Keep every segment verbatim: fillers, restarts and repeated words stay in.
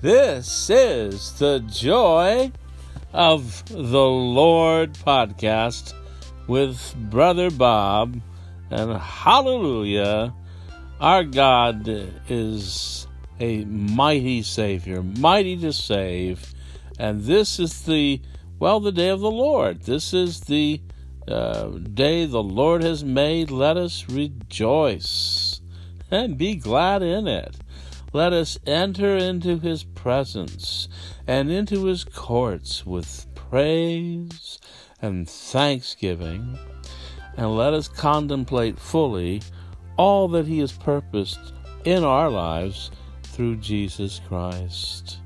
This is the Joy of the Lord podcast with Brother Bob, and hallelujah, our God is a mighty Savior, mighty to save, and this is the, well, the day of the Lord. This is the uh, day the Lord has made. Let us rejoice and be glad in it. Let us enter into his presence and into his courts with praise and thanksgiving, and let us contemplate fully all that he has purposed in our lives through Jesus Christ.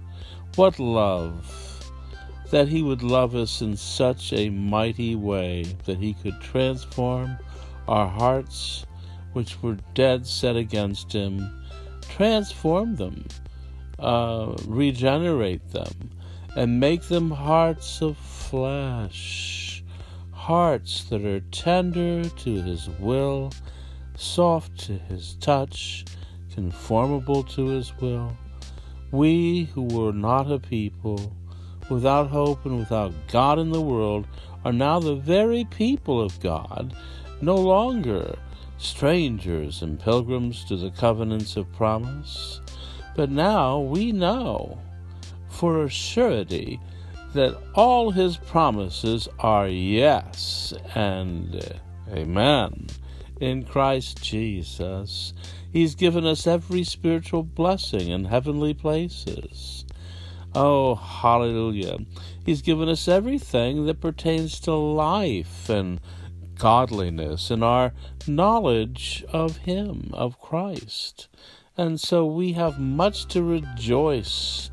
What love, that he would love us in such a mighty way that he could transform our hearts, which were dead set against him, transform them, uh, regenerate them, and make them hearts of flesh, hearts that are tender to his will, soft to his touch, conformable to his will. We who were not a people, without hope and without God in the world, are now the very people of God, no longer strangers and pilgrims to the covenants of promise. But now we know for a surety that all his promises are yes and amen in Christ Jesus. He's given us every spiritual blessing in heavenly places. Oh, hallelujah. He's given us everything that pertains to life and godliness and our knowledge of him, of Christ. And so we have much to rejoice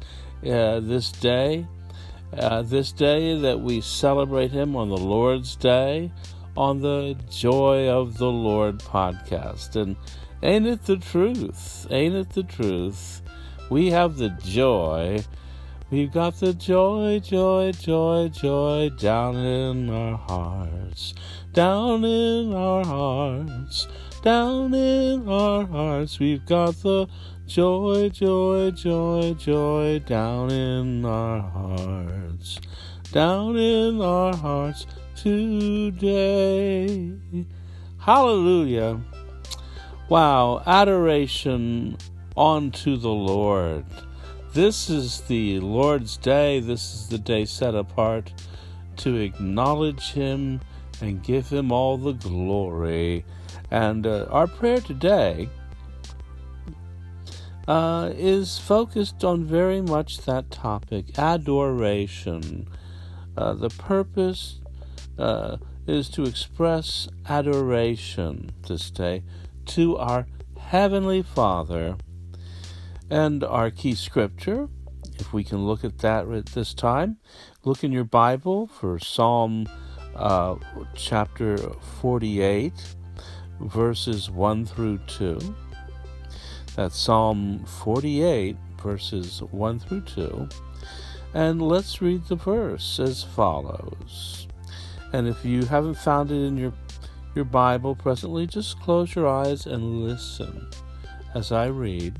uh, this day, uh, this day that we celebrate him on the Lord's Day on the Joy of the Lord podcast. And ain't it the truth? Ain't it the truth? We have the joy. We've got the joy, joy, joy, joy down in our hearts, down in our hearts, down in our hearts. We've got the joy, joy, joy, joy down in our hearts, down in our hearts today. Hallelujah. Wow, adoration unto the Lord. This is the Lord's Day. This is the day set apart to acknowledge him and give him all the glory. And uh, our prayer today uh, is focused on very much that topic, adoration. Uh, the purpose uh, is to express adoration this day to our Heavenly Father. And our key scripture, if we can look at that at this time, look in your Bible for Psalm uh, chapter forty-eight, verses one through two. That's Psalm forty-eight, verses one through two. And let's read the verse as follows. And if you haven't found it in your, your Bible presently, just close your eyes and listen as I read.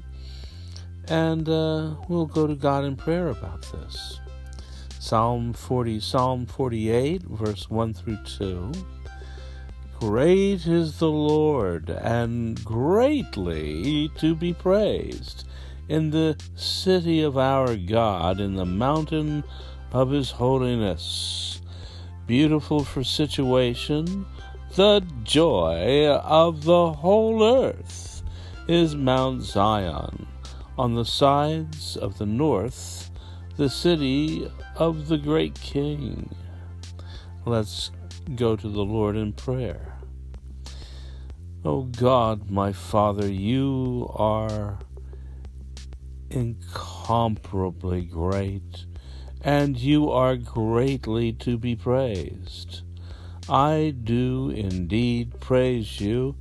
And uh, we'll go to God in prayer about this. Psalm forty, Psalm forty-eight, verse one through two. Great is the Lord, and greatly to be praised, in the city of our God, in the mountain of his holiness. Beautiful for situation, the joy of the whole earth is Mount Zion. On the sides of the north, the city of the great King. Let's go to the Lord in prayer. O God, my Father, you are incomparably great, and you are greatly to be praised. I do indeed praise you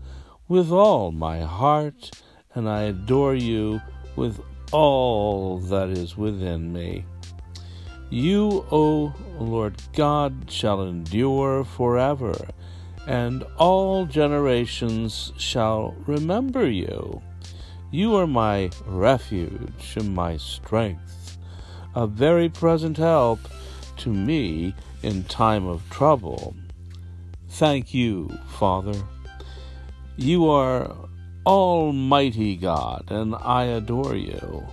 with all my heart, and I adore you with all that is within me. You, O Lord God, shall endure forever, and all generations shall remember you. You are my refuge and my strength, a very present help to me in time of trouble. Thank you, Father. You are Almighty God, and I adore you.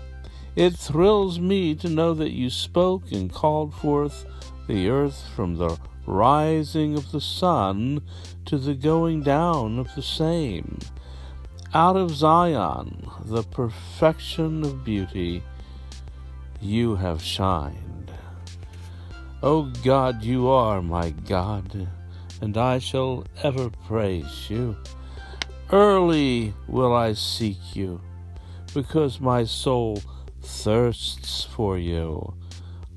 It thrills me to know that you spoke and called forth the earth from the rising of the sun to the going down of the same. Out of Zion, the perfection of beauty, you have shined. O God, you are my God, and I shall ever praise you. Early will I seek you, because my soul thirsts for you.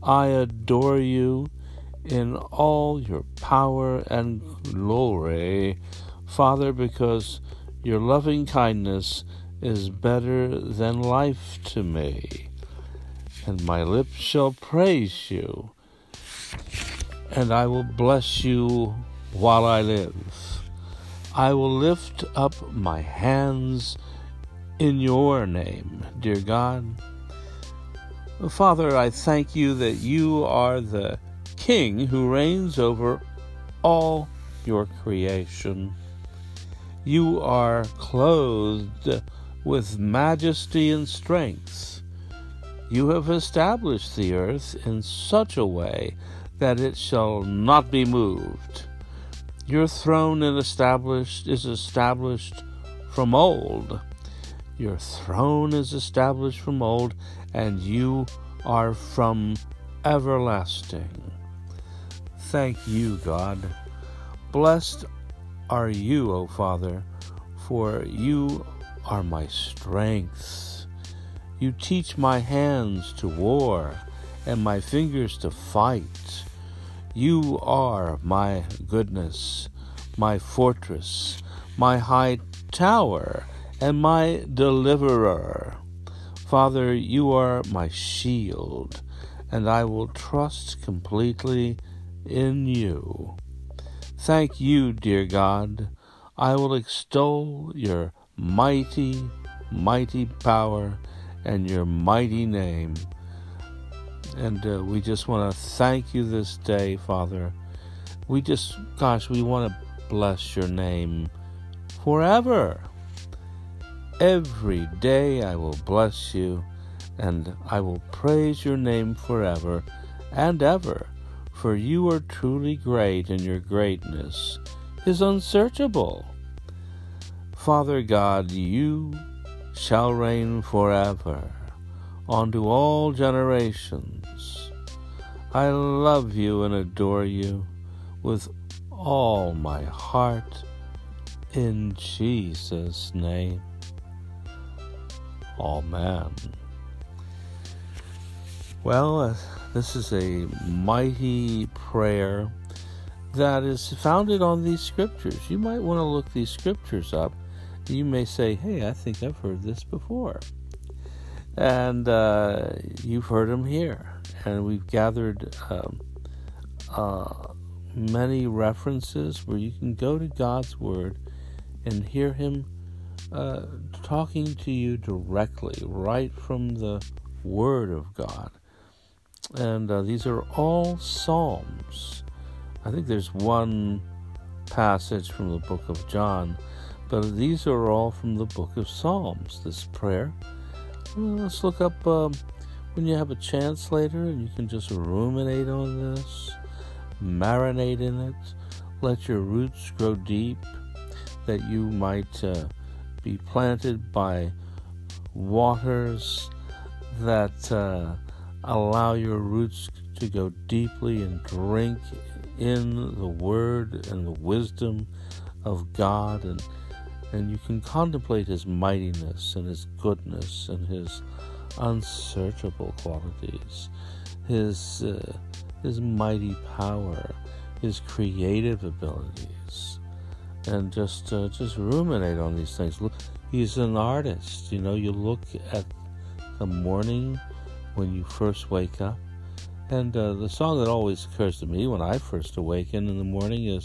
I adore you in all your power and glory, Father, because your loving kindness is better than life to me, and my lips shall praise you, and I will bless you while I live. I will lift up my hands in your name, dear God. Father, I thank you that you are the King who reigns over all your creation. You are clothed with majesty and strength. You have established the earth in such a way that it shall not be moved. Your throne is established, is established from old. Your throne is established from old, and you are from everlasting. Thank you, God. Blessed are you, O Father, for you are my strength. You teach my hands to war and my fingers to fight. You are my goodness, my fortress, my high tower, and my deliverer. Father, you are my shield, and I will trust completely in you. Thank you, dear God. I will extol your mighty, mighty power and your mighty name. And uh, we just want to thank you this day, Father. We just, gosh, we want to bless your name forever. Every day I will bless you, and I will praise your name forever and ever, for you are truly great, and your greatness is unsearchable. Father God, you shall reign forever, unto all generations. I love you and adore you with all my heart, in Jesus' name. Amen. Well, uh, this is a mighty prayer that is founded on these scriptures. You might want to look these scriptures up. You may say, hey, I think I've heard this before. And uh, you've heard them here. And we've gathered um, uh, many references where you can go to God's Word and hear Him Uh, talking to you directly, right from the Word of God. And uh, these are all Psalms. I think there's one passage from the book of John, but these are all from the book of Psalms, this prayer. Well, let's look up um, when you have a chance later, and you can just ruminate on this, marinate in it, let your roots grow deep, that you might Uh, be planted by waters that uh, allow your roots to go deeply and drink in the Word and the wisdom of God, and and you can contemplate His mightiness and His goodness and His unsearchable qualities, His uh, His mighty power, His creative abilities. And just uh, just ruminate on these things. Look, he's an artist. You know, you look at the morning when you first wake up. And uh, the song that always occurs to me when I first awaken in the morning is,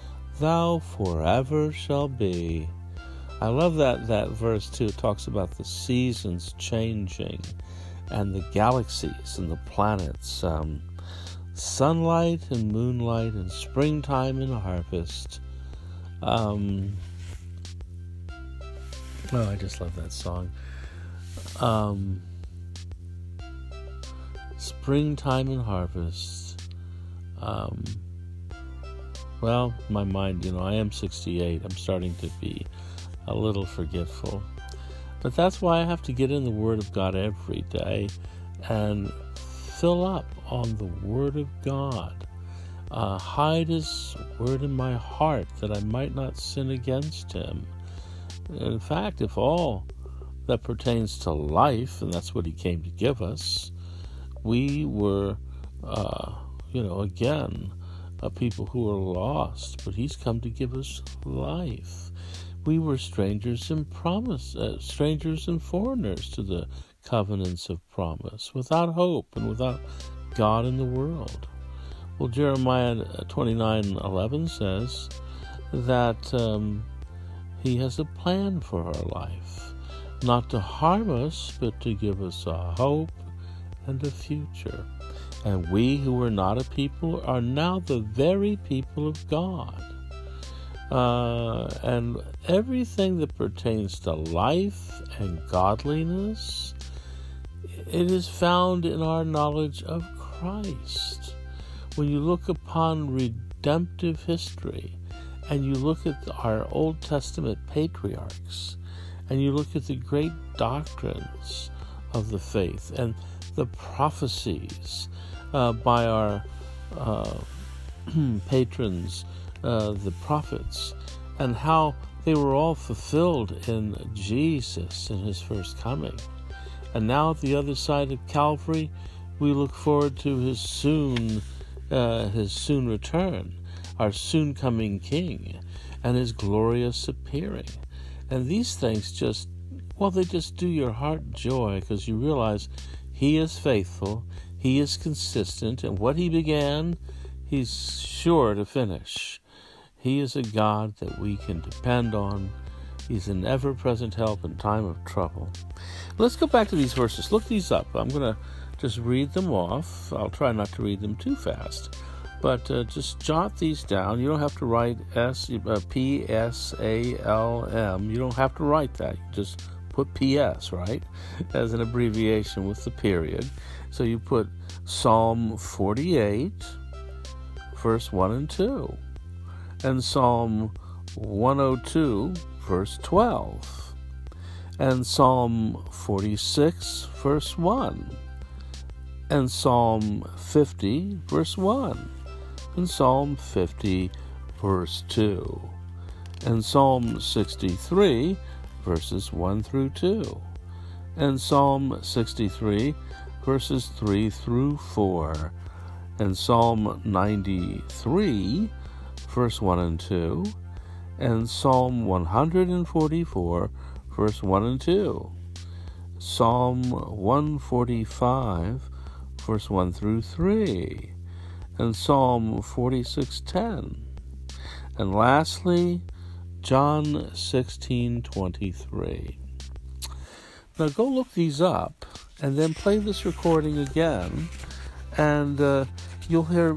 thou forever shall be. I love that, that verse too. It talks about the seasons changing and the galaxies and the planets. Um, sunlight and moonlight and springtime and harvest. Um, oh, I just love that song. Um, springtime and harvest. Um, well, my mind, you know, I am sixty-eight. I'm starting to be a little forgetful. But that's why I have to get in the Word of God every day and fill up on the Word of God. Uh, hide His Word in my heart that I might not sin against Him. In fact, if all that pertains to life, and that's what He came to give us, we were, uh, you know, again, uh, people who are lost, but He's come to give us life. We were strangers and promise, uh, strangers and foreigners to the covenants of promise, without hope and without God in the world. Well, Jeremiah twenty-nine eleven says that um, He has a plan for our life, not to harm us, but to give us a hope and a future. And we who were not a people are now the very people of God. Uh, and everything that pertains to life and godliness, it is found in our knowledge of Christ. When you look upon redemptive history, and you look at our Old Testament patriarchs, and you look at the great doctrines of the faith, and the prophecies uh, by our uh, patrons, Uh, the prophets, and how they were all fulfilled in Jesus in His first coming. And now at the other side of Calvary, we look forward to His soon, uh, His soon return, our soon coming King, and His glorious appearing. And these things just, well, they just do your heart joy, because you realize He is faithful, He is consistent, and what He began, He's sure to finish. He is a God that we can depend on. He's an ever-present help in time of trouble. Let's go back to these verses. Look these up. I'm going to just read them off. I'll try not to read them too fast. But uh, just jot these down. You don't have to write S, uh, P S A L M. You don't have to write that. You just put P S, right, as an abbreviation with the period. So you put Psalm forty-eight, verse one and two. And Psalm one oh two, verse twelve, and Psalm forty-six, verse one, and Psalm fifty, verse one, and Psalm fifty, verse two, and Psalm sixty-three, verses one through two, and Psalm sixty-three, verses three through four, and Psalm ninety-three, verse one and two, and Psalm one forty-four, verse one and two, Psalm one forty-five, verse one through three, and Psalm forty-six ten, and lastly, John sixteen twenty-three. Now go look these up, and then play this recording again, and uh, you'll hear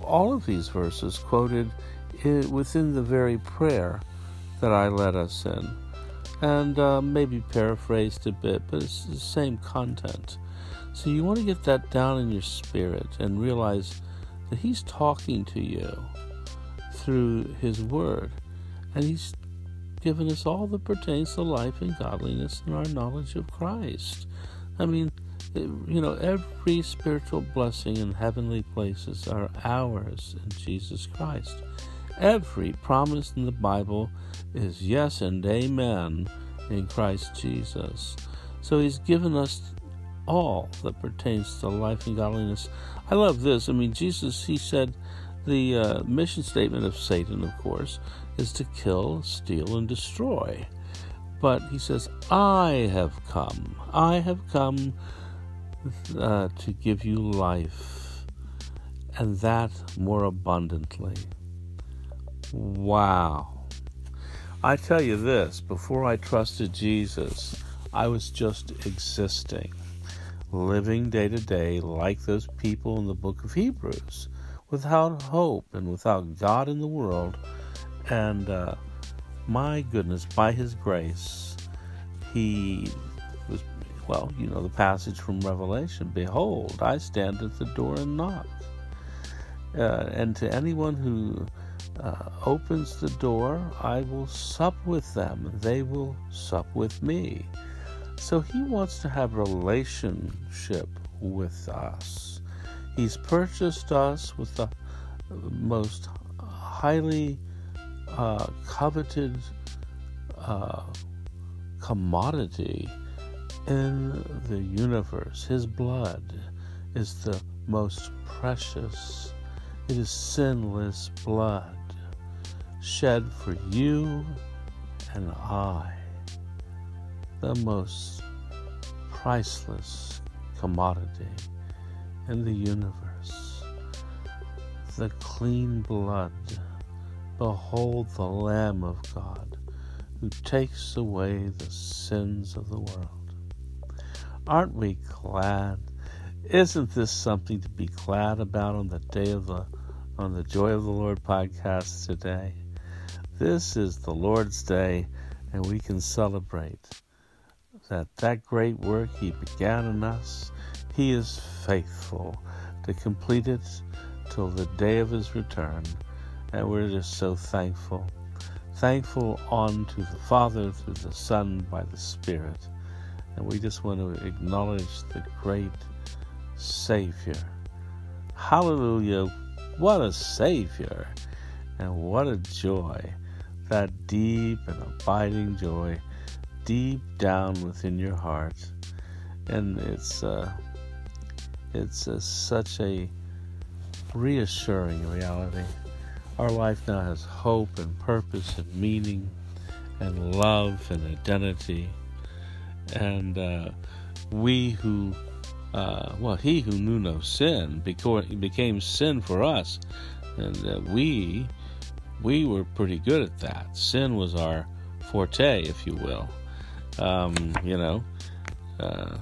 all of these verses quoted within the very prayer that I led us in, and uh, maybe paraphrased a bit, but it's the same content. So you want to get that down in your spirit and realize that He's talking to you through His Word, and He's given us all that pertains to life and godliness and our knowledge of Christ. I mean, you know, every spiritual blessing in heavenly places are ours in Jesus Christ. Every promise in the Bible is yes and amen in Christ Jesus. So He's given us all that pertains to life and godliness. I love this. I mean, Jesus, he said the uh, mission statement of Satan, of course, is to kill, steal, and destroy. But he says, I have come. I have come uh, to give you life, and that more abundantly. Wow. I tell you this, before I trusted Jesus, I was just existing, living day to day like those people in the book of Hebrews, without hope and without God in the world. And uh, my goodness, by His grace, He was, well, you know, the passage from Revelation, behold, I stand at the door and knock. Uh, and to anyone who uh, opens the door, I will sup with them. They will sup with me. So He wants to have relationship with us. He's purchased us with the most highly uh, coveted uh, commodity in the universe. His blood is the most precious. It is sinless blood shed for you and I. The most priceless commodity in the universe, the clean blood. Behold the Lamb of God who takes away the sins of the world. Aren't we glad? Isn't this something to be glad about on the day of the on the Joy of the Lord podcast today? This is the Lord's Day, and we can celebrate that that great work He began in us. He is faithful to complete it till the day of His return. And we're just so thankful. Thankful unto the Father, through the Son, by the Spirit. And we just want to acknowledge the great Savior. Hallelujah. What a Savior. And what a joy. That deep and abiding joy, deep down within your heart. And it's uh, it's uh, such a reassuring reality. Our life now has hope and purpose and meaning and love and identity. And uh, we who, uh, well, He who knew no sin became sin for us. And uh, we, we were pretty good at that. Sin was our forte, if you will. Um, you know, uh,